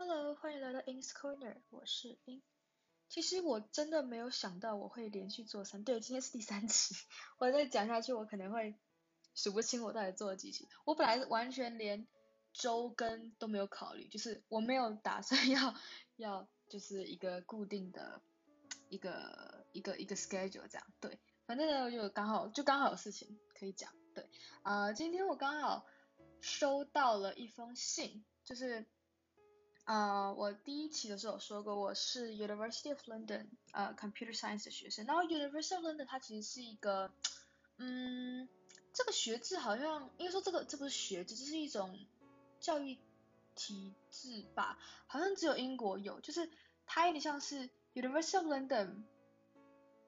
Hello， 欢迎来到 Ink's Corner， 我是 Ink。其实我真的没有想到我会连续做三，对，今天是第三期，我再讲下去我可能会数不清我到底做了几期。我本来完全连周更都没有考虑，就是我没有打算要就是一个固定的一个 schedule 这样，对，反正呢就刚好有事情可以讲，对，今天我刚好收到了一封信，就是。我第一期的时候有说过，我是 University of London Computer Science 的学生。然后 University of London 它其实是一个，这个学制好像应该说这不是学制，这是一种教育体制吧，好像只有英国有。就是它有点像是 University of London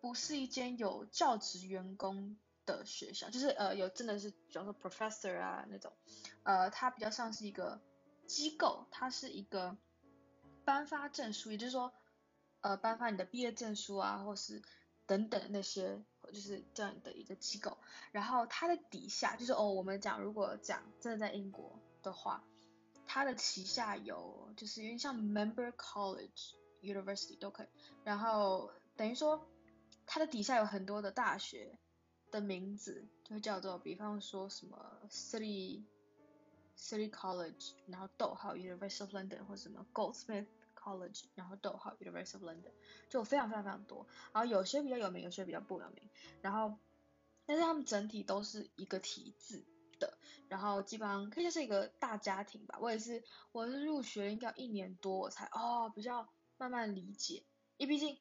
不是一间有教职员工的学校，就是有真的是比方说 professor 啊那种，它比较像是一个。机构它是一个颁发证书，也就是说，颁发你的毕业证书啊，或是等等那些，就是这样的一个机构。然后它的底下就是我们讲如果讲真的在英国的话，它的旗下有就是有点像 member college、university 都可以。然后等于说它的底下有很多的大学的名字，就叫做比方说什么 City College， 然后逗号 University of London 或者什么 Goldsmith College， 然后逗号 University of London， 就非常非常非常多。然后有些比较有名，有些比较不有名。然后，但是他们整体都是一个体制的，然后基本上可以就是一个大家庭吧。我是入学应该1年多，我才比较慢慢理解，因为毕竟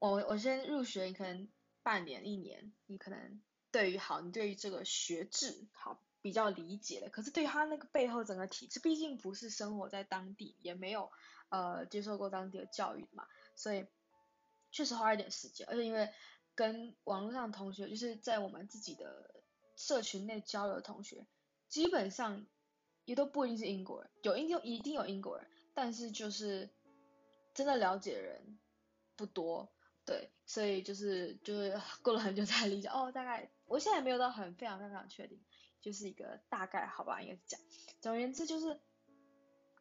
我先入学，你可能半年1年，你可能对于这个学制比较理解的，可是对他那个背后整个体制，毕竟不是生活在当地，也没有接受过当地的教育嘛，所以确实花了一点时间。而且因为跟网络上的同学，就是在我们自己的社群内交流的同学，基本上也都不一定是英国人，一定有英国人，但是就是真的了解的人不多，对，所以就是过了很久才理解。大概我现在没有到很非常确定。就是一个大概，好吧，应该是这样。总而言之就是，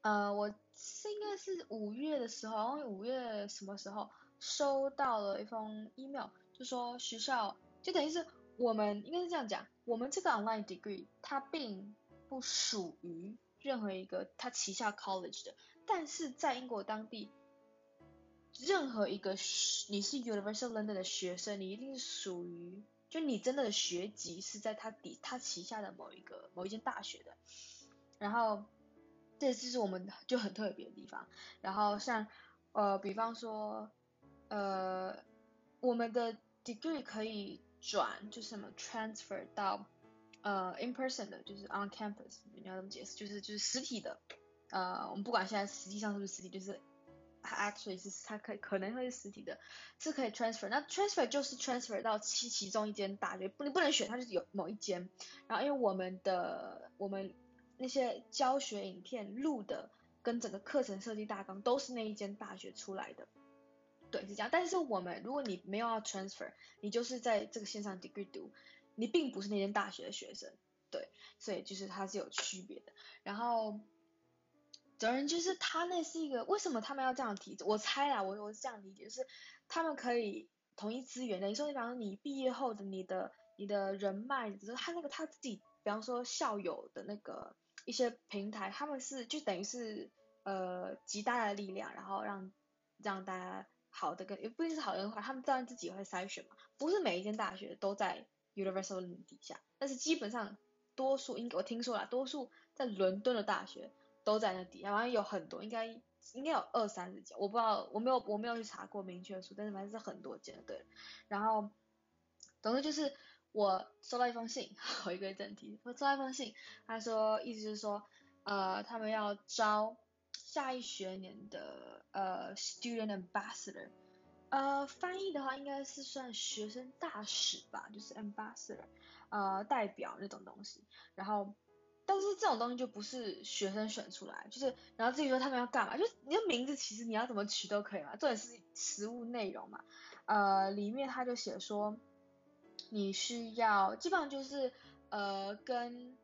我是应该是5月的时候，好像5月什么时候收到了一封 email， 就说学校就等于是我们应该是这样讲，我们这个 online degree 它并不属于任何一个它旗下 college 的，但是在英国当地，任何一个你是 University of London 的学生，你一定是属于。就你真的学籍是在他旗下的某一间大学的，然后这就是我们就很特别的地方。然后像比方说我们的 degree 可以转就是什么 transfer 到in person 的，就是 on campus， 你要怎么解释？就是实体的，我们不管现在实际上是不是实体，就是。Actually 是它可能会是实体的，是可以 transfer。那 transfer 就是 transfer 到其中一间大学，你不能选，它就是有某一间。然后因为我们那些教学影片录的跟整个课程设计大纲都是那一间大学出来的，对，是这样。但是我们如果你没有要 transfer， 你就是在这个线上 degree 读，你并不是那间大学的学生，对，所以就是它是有区别的。然后。总而言之就是他那是一个为什么他们要这样提？我猜啦，我是这样理解，就是他们可以统一资源的。你说，比方说你毕业后的你的人脉，就是他那个他自己，比方说校友的那个一些平台，他们是就等于是极大的力量，然后让大家好的跟也不一定是好的跟坏，他们当然自己会筛选嘛。不是每一间大学都在 University of London 底下，但是基本上多数应该我听说啦，多数在伦敦的大学。都在那底下，好像有很多，应该有20-30间，我不知道，我没有去查过明确的数，但是反正是很多间，对。然后，总之就是我收到一封信，回归正题，我收到一封信，他说意思就是说，他们要招下一学年的student ambassador，翻译的话应该是算学生大使吧，就是 ambassador，代表那种东西，然后。但是这种东西就不是学生选出来，就是然后自己说他们要干嘛，就是你的名字其实你要怎么取都可以嘛，重点是实务内容嘛。里面他就写说，你需要基本上就是跟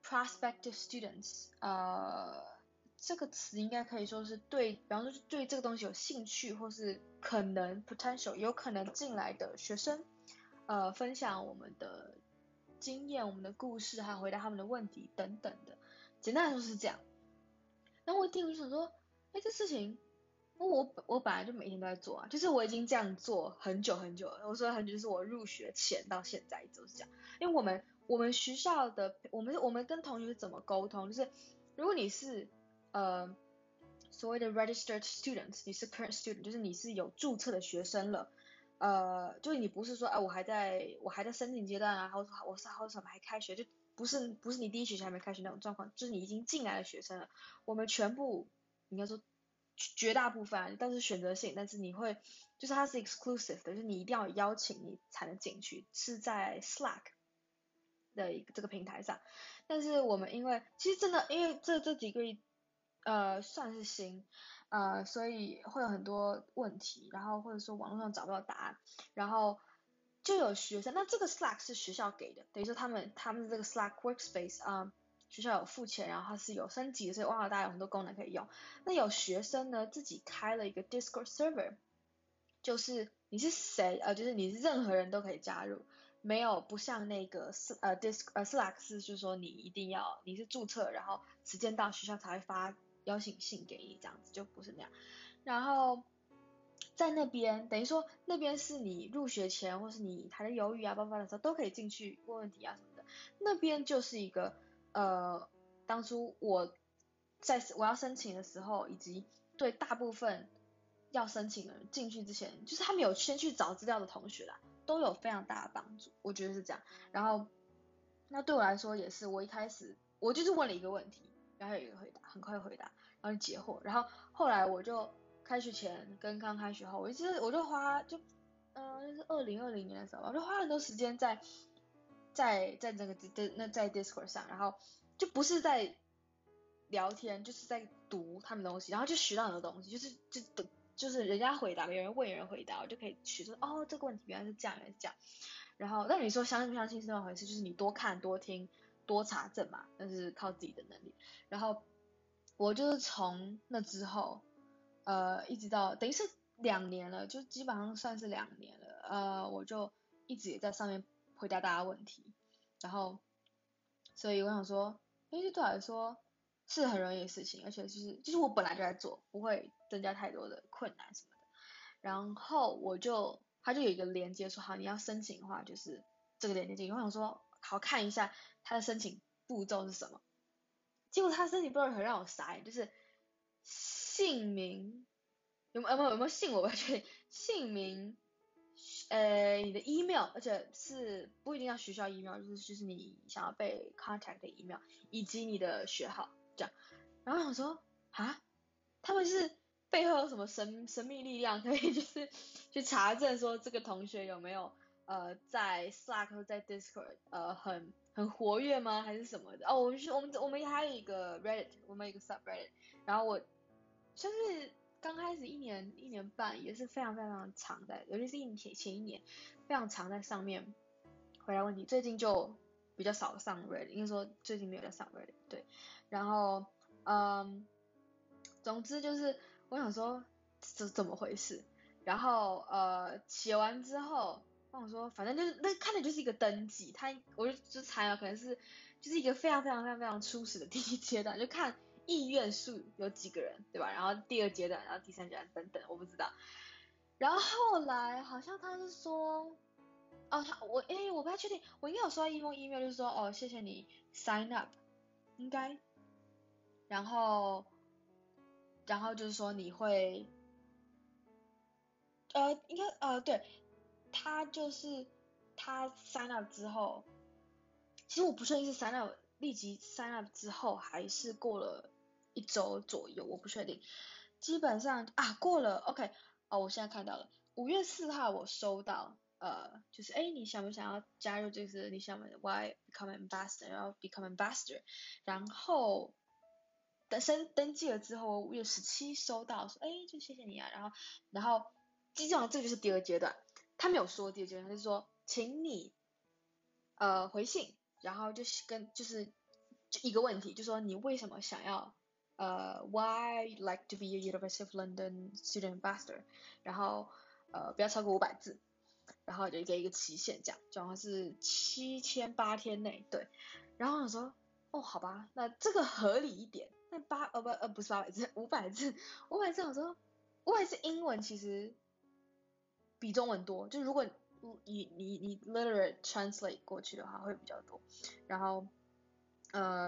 prospective students 这个词应该可以说是对，比方说对这个东西有兴趣或是可能 potential 有可能进来的学生，分享我们的经验、我们的故事，还有回答他们的问题等等的。简单来说是这样。那我一听我就想说，哎，这事情我本来就每天都在做啊，就是我已经这样做很久很久了。我说很久就是我入学前到现在都是这样，因为我们学校的我们跟同学怎么沟通，就是如果你是所谓的 registered student， 你是 current student， 就是你是有注册的学生了，就是你不是说我还在申请阶段啊，或者还开学，就不是你第一学期还没开学那种状况，就是你已经进来的学生了。我们全部应该说绝大部分，但是选择性，但是你会就是它是 exclusive 的，就是你一定要邀请你才能进去，是在 Slack 的这个平台上。但是我们因为其实真的因为这几个月算是新，所以会有很多问题，然后或者说网络上找不到答案，然后就有学生，那这个 Slack 是学校给的，等于说他们这个 Slack Workspace 学校有付钱，然后它是有升级，所以哇，大家有很多功能可以用。那有学生呢自己开了一个 Discord server， 就是你是谁，就是你任何人都可以加入，没有不像那个Slack 是就是说你一定要你是注册，然后时间到学校才会发邀请信给你，这样子就不是那样。然后在那边等于说那边是你入学前或是你还在犹豫啊包括的时候都可以进去问问题啊什么的。那边就是一个当初我要申请的时候，以及对大部分要申请的人进去之前，就是他们有先去找资料的同学啦，都有非常大的帮助，我觉得是这样。然后那对我来说也是，我一开始我就是问了一个问题，然后有一个回答，很快回答，然后就解惑。然后后来我就开学前跟刚开学后，我就花就是2020年的时候，我就花了很多时间在这个在 Discord 上，然后就不是在聊天，就是在读他们的东西，然后就学到很多东西，就是人家回答，有人问，有人回答，我就可以学说哦，这个问题原来是这样，原来是这样。然后那你说相信不相信是那回事，就是你多看多听。多查证嘛，那是靠自己的能力。然后我就是从那之后，一直到等于是2年了，就基本上算是2年了。我就一直也在上面回答大家问题。然后，所以我想说，因为对我来说是很容易的事情，而且就是我本来就在做，不会增加太多的困难什么的。然后它就有一个连接说，好，你要申请的话，就是这个连接进去。我想说。好看一下他的申请步骤是什么，结果他申请步骤很让我傻眼，就是姓名有没有姓我不确定，姓名，你的 email， 而且是不一定要学校 email， 就是你想要被 contact 的 email， 以及你的学号这样。然后我说啊，他们是背后有什么神秘力量可以就是去查证说这个同学有没有。在 Slack 或在 Discord 很活跃吗还是什么的。哦，我们还有一个 Reddit， 我们有一个 subreddit， 然后我算是刚开始一年半也是非常非常常在，尤其是前一年非常常在上面回答问题，最近就比较少上 Reddit， 应该说最近没有在上 Reddit， 对。然后总之就是我想说这怎么回事，然后写完之后我说，反正就是那看的就是一个登记，我就猜了，可能是就是一个非常非常非常非常初始的第一阶段，就看意愿数有几个人，对吧？然后第二阶段，然后第三阶段等等，我不知道。然后后来好像他是说，我不太确定，我应该有收到一封 email， 就是说哦，谢谢你 sign up， 应该，然后就是说你会，应该对。他 sign up 之后，其实我不确定是立即 sign up 之后，还是过了1周左右，我不确定。基本上过了 OK， 我现在看到了5月4号我收到，就是你想不想要加入，就是你想不想 why become ambassador， 然后 become ambassador， 然后登记了之后，5月17收到说就谢谢你啊，然后基本上这就是第二阶段。他没有说第二阶段，他就说请你回信，然后就是一个问题，就说你为什么想要 why you'd like to be a University of London student ambassador， 然后不要超过500字，然后就给一个期限，这样好像是7天8天内，对。然后我说哦好吧，那这个合理一点，那不是800字，500字，我说500字英文其实比中文多，就是如果你 literate translate 过去的话会比较多。然后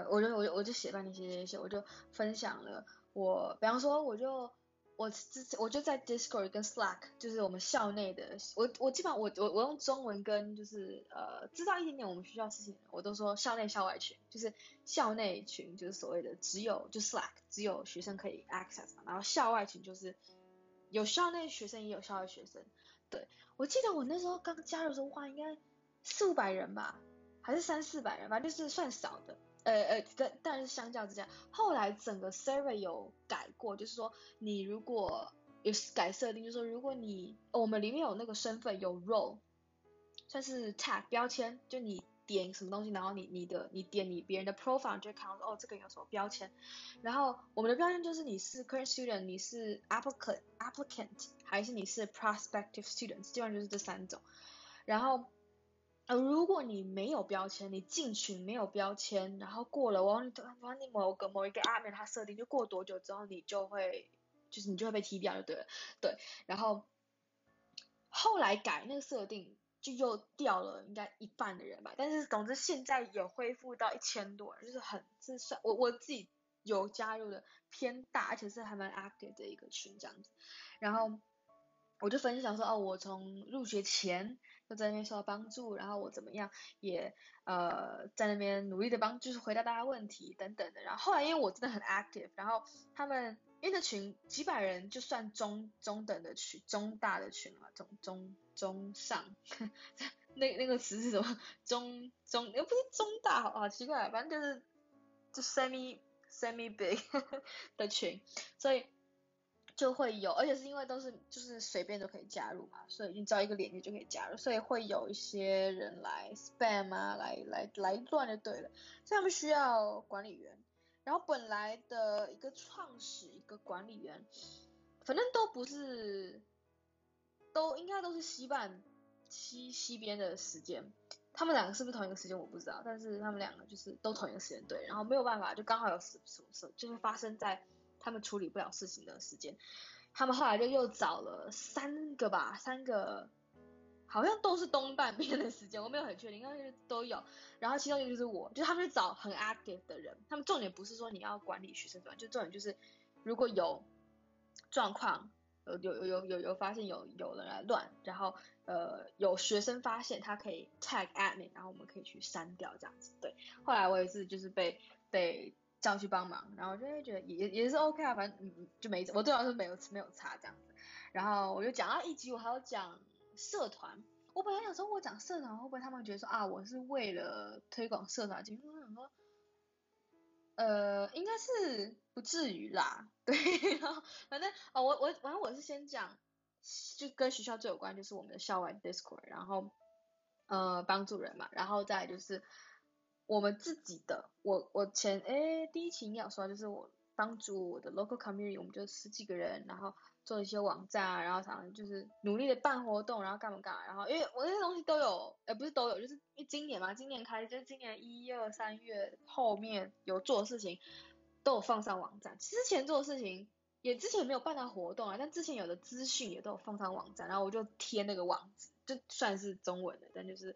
我就写半天写，我就分享了我，比方说我就在 Discord 跟 Slack， 就是我们校内的，我基本上我用中文跟就是知道一点点我们学校的事情，我都说校内校外群，就是校内群就是所谓的只有就 Slack 只有学生可以 access 嘛，然后校外群就是有校内学生也有校外学生。对，我记得我那时候刚加入的时候，哇，应该400-500人吧，还是300-400人吧，就是算少的。当然是相较之下，后来整个 survey 有改过，就是说你如果有改设定，就是说如果你我们里面有那个身份有 role， 算是 tag 标签，就你点什么东西，然后你点你别人的 profile 就会看到哦这个有什么标签，然后我们的标签就是你是 current student， 你是 applicant， 还是你是 prospective student， 基本上就是这3种。然后如果你没有标签，你进群没有标签，然后过了往你某一个 admin 他设定就过多久之后你就会被踢掉就对了，对。然后后来改那个设定就又掉了应该1半的人吧，但是总之现在也恢复到1000多人，就是很是算我自己有加入的偏大而且是还蛮 active 的一个群这样子。然后我就分享说哦，我从入学前就在那边受到帮助，然后我怎么样也在那边努力的就是回答大家问题等等的。然后后来因为我真的很 active， 然后他们因为那群几百人就算中等的群，中大的群嘛，中上那个词是什么？中又不是中大，好奇怪啊，反正就 semi big 的群，所以就会有，而且是因为都是就是随便都可以加入嘛，所以你只要一个链接就可以加入，所以会有一些人来 spam 啊，来乱就对了，所以他们需要管理员。然后本来的一个创始一个管理员，反正都不是，都应该都是西边的时间，他们两个是不是同一个时间我不知道，但是他们两个就是都同一个时间对，然后没有办法就刚好有什么就是发生在他们处理不了事情的时间，他们后来就又找了3个，好像都是东半边的时间，我没有很确定，应该都有。然后其中一个就是我，就是他们就找很 active 的人，他们重点不是说你要管理学生就重点就是如果有状况，有发现有人来乱，然后有学生发现他可以 tag admin， 然后我们可以去删掉这样子。对，后来我也是就是被叫去帮忙，然后我就会觉得也是 OK 啊，反正就没，我对我来说没有差这样子。然后我就讲到一集，我还要讲社团，我本来想说我讲社团会不会他们觉得说啊我是为了推广社团，其实我想说应该是不至于啦，对。然后反正哦我是先讲就跟学校最有关，就是我们的校外 Discord， 然后帮助人嘛，然后再就是我们自己的，我第一期应该有说，就是我帮助我的 local community， 我们就10几个人，然后做一些网站，然后常常就是努力的办活动，然后干嘛，然后因为我那些东西都有，不是都有，就是今年嘛，今年开始就是今年1、2、3月后面有做的事情都有放上网站，之前做的事情也之前没有办到活动啊，但之前有的资讯也都有放上网站，然后我就贴那个网址，就算是中文的，但就是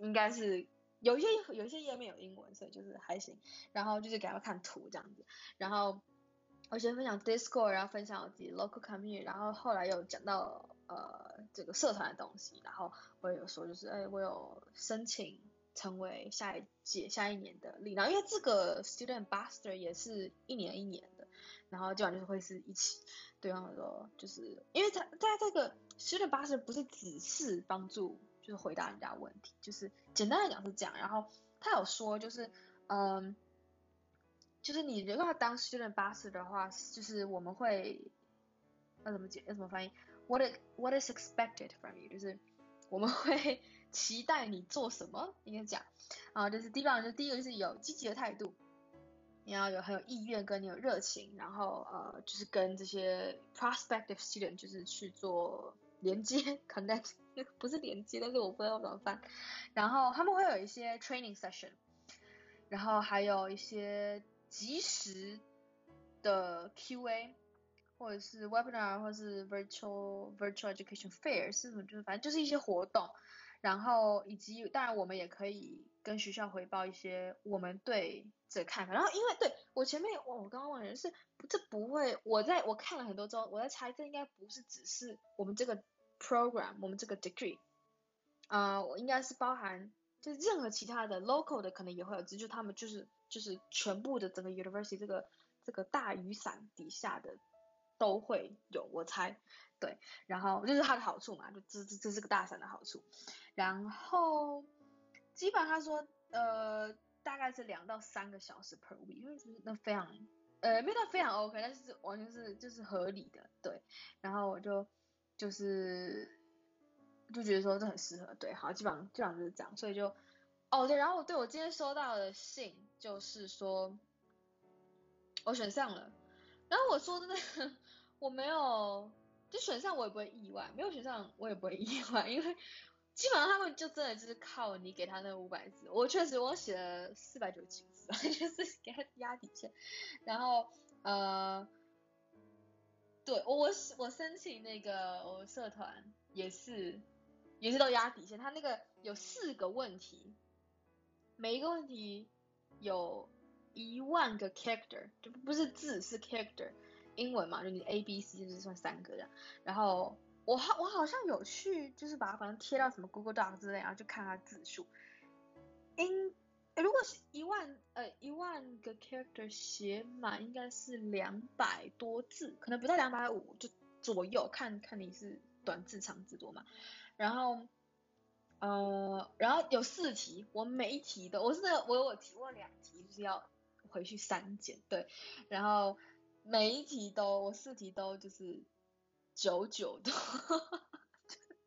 应该是。有一些页面有英文，所以就是还行，然后就是给他们看图这样子。然后我先分享 Discord， 然后分享我自己 local community， 然后后来又讲到这个社团的东西，然后我也有说就是我有申请成为下一年的领导，因为这个 student ambassador 也是一年的，然后基本上就是会是一起。对方说就是因为他在这个 student ambassador 不是只是帮助就是回答人家问题，就是简单来讲是这样。然后他有说就是就是你如果要当 student ambassador 的话，就是我们会要怎么翻译 what is expected from you， 就是我们会期待你做什么，应该讲。然后就是第一个就是有积极的态度，你要有很有意愿跟你有热情，然后就是跟这些 prospective student 就是去做连接 connect， 不是连接，但是我不知道怎么办。然后他们会有一些 training session， 然后还有一些即时的 QA， 或者是 webinar， 或者是 virtual education fair 是什么，就是反正就是一些活动。然后以及当然我们也可以跟学校回报一些我们对这个看法。然后因为对我前面我刚刚问的是这不会，我看了很多之后我在猜这应该不是只是我们这个 program 我们这个 degree， 我应该是包含就是任何其他的 local 的可能也会有，只是他们就是全部的整个 university 这个大雨伞底下的都会有，我猜。对，然后就是它的好处嘛，就这是个大伞的好处。然后基本上他说大概是2到3个小时 per week， 因为就是那非常没有非常 OK， 但是完全是就是合理的。对，然后我就觉得说这很适合。对，好，基本上就是这样。所以就对，然后我今天收到的信就是说我选上了，然后我说真的我没有就选上我也不会意外，没有选上我也不会意外，因为基本上他们就真的就是靠你给他那500字，我确实我写了490字，就是给他压底线。然后对我申请那个我社团也是都压底线，他那个有4个问题，每一个问题有10000个 character， 就不是字是 character， 英文嘛，就你 A B C 就是算3个这样。然后我好像有去就是把它反正贴到什么 Google Doc 之类，然后就看它字数。如果是10000个 character 写满应该是200多字，可能不到250就左右，看你是短字长字多嘛。然后有4题，我每一题的我有提过2题，就是要回去删减。对，然后每一题都我4题都就是99多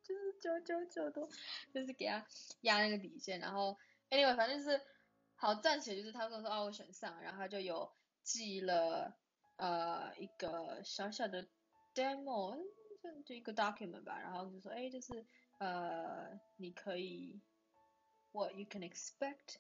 就是999多，就是给他压那个底线。然后 anyway 反正就是好站起来，就是他跟我说我选上，然后他就有寄了一个小小的 demo， 就一个 document 吧，然后就说就是你可以 what you can expect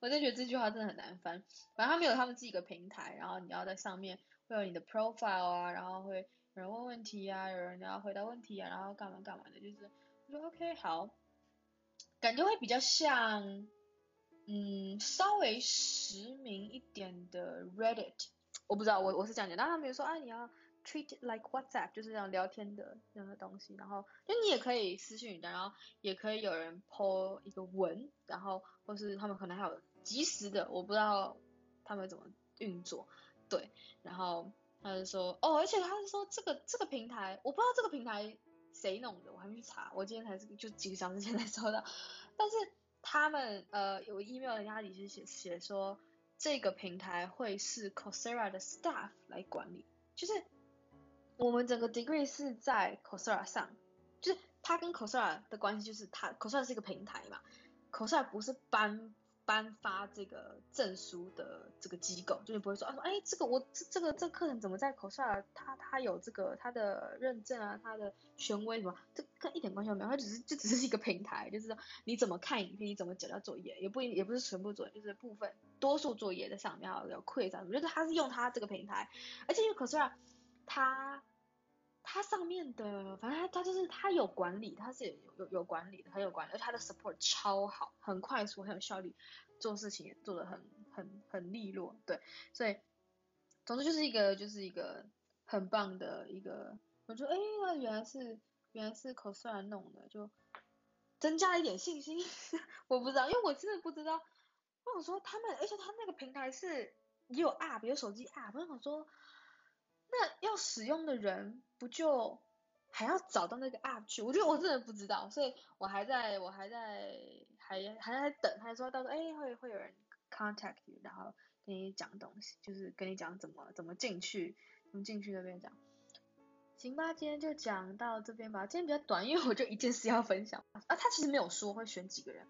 我就觉得这句话真的很难翻，反正他们有他们自己的平台，然后你要在上面会有你的 profile 啊，然后会有人问问题啊，有人要回答问题啊，然后干嘛干嘛的，就是我说 OK 好，感觉会比较像稍微实名一点的 Reddit， 我不知道我是这样讲，但他们比如说你要 treat it like WhatsApp， 就是这样聊天的那个东西，然后就你也可以私讯人家，然后也可以有人 po 一个文，然后或是他们可能还有即时的，我不知道他们怎么运作。对，然后他就说而且他是说这个平台，我不知道这个平台谁弄的，我还没去查，我今天才就几个小时前才收到。但是他们有 email 的压力是写说这个平台会是 Coursera 的 staff 来管理，就是我们整个 degree 是在 Coursera 上，就是他跟 Coursera 的关系就是他 Coursera 是一个平台嘛， Coursera 不是颁发这个证书的这个机构，就是不会说这个课程怎么在 Coursera 他有这个他的认证啊，他的权威什么，这跟一点关系都没有，他只是一个平台，就是你怎么看影片，你怎么交作业，也不是全部作业，就是部分多数作业在上面有 quiz 啊，就是他是用他这个平台，而且因为 Coursera 它上面的，反正它就是它有管理，它是有管理的，很有管理，而且它的 support 超好，很快速，很有效率，做事情也做得很利落。对，所以总之就是一个很棒的一个，我觉得那原来是 Coursera 弄的，就增加了一点信心我不知道，因为我真的不知道。我想说他们，而且他那个平台是也有 app， 有手机 app， 我想说那要使用的人不就还要找到那个 app 去？我觉得我真的不知道，所以我还在等。他说到时候会有人 contact you， 然后跟你讲东西，就是跟你讲怎么进去，那边讲。行吧，今天就讲到这边吧。今天比较短，因为我就一件事要分享。他其实没有说会选几个人，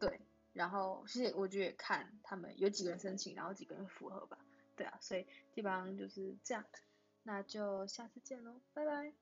对，然后其实我觉得看他们有几个人申请，然后几个人符合吧，对啊，所以基本上就是这样，那就下次见咯，拜拜。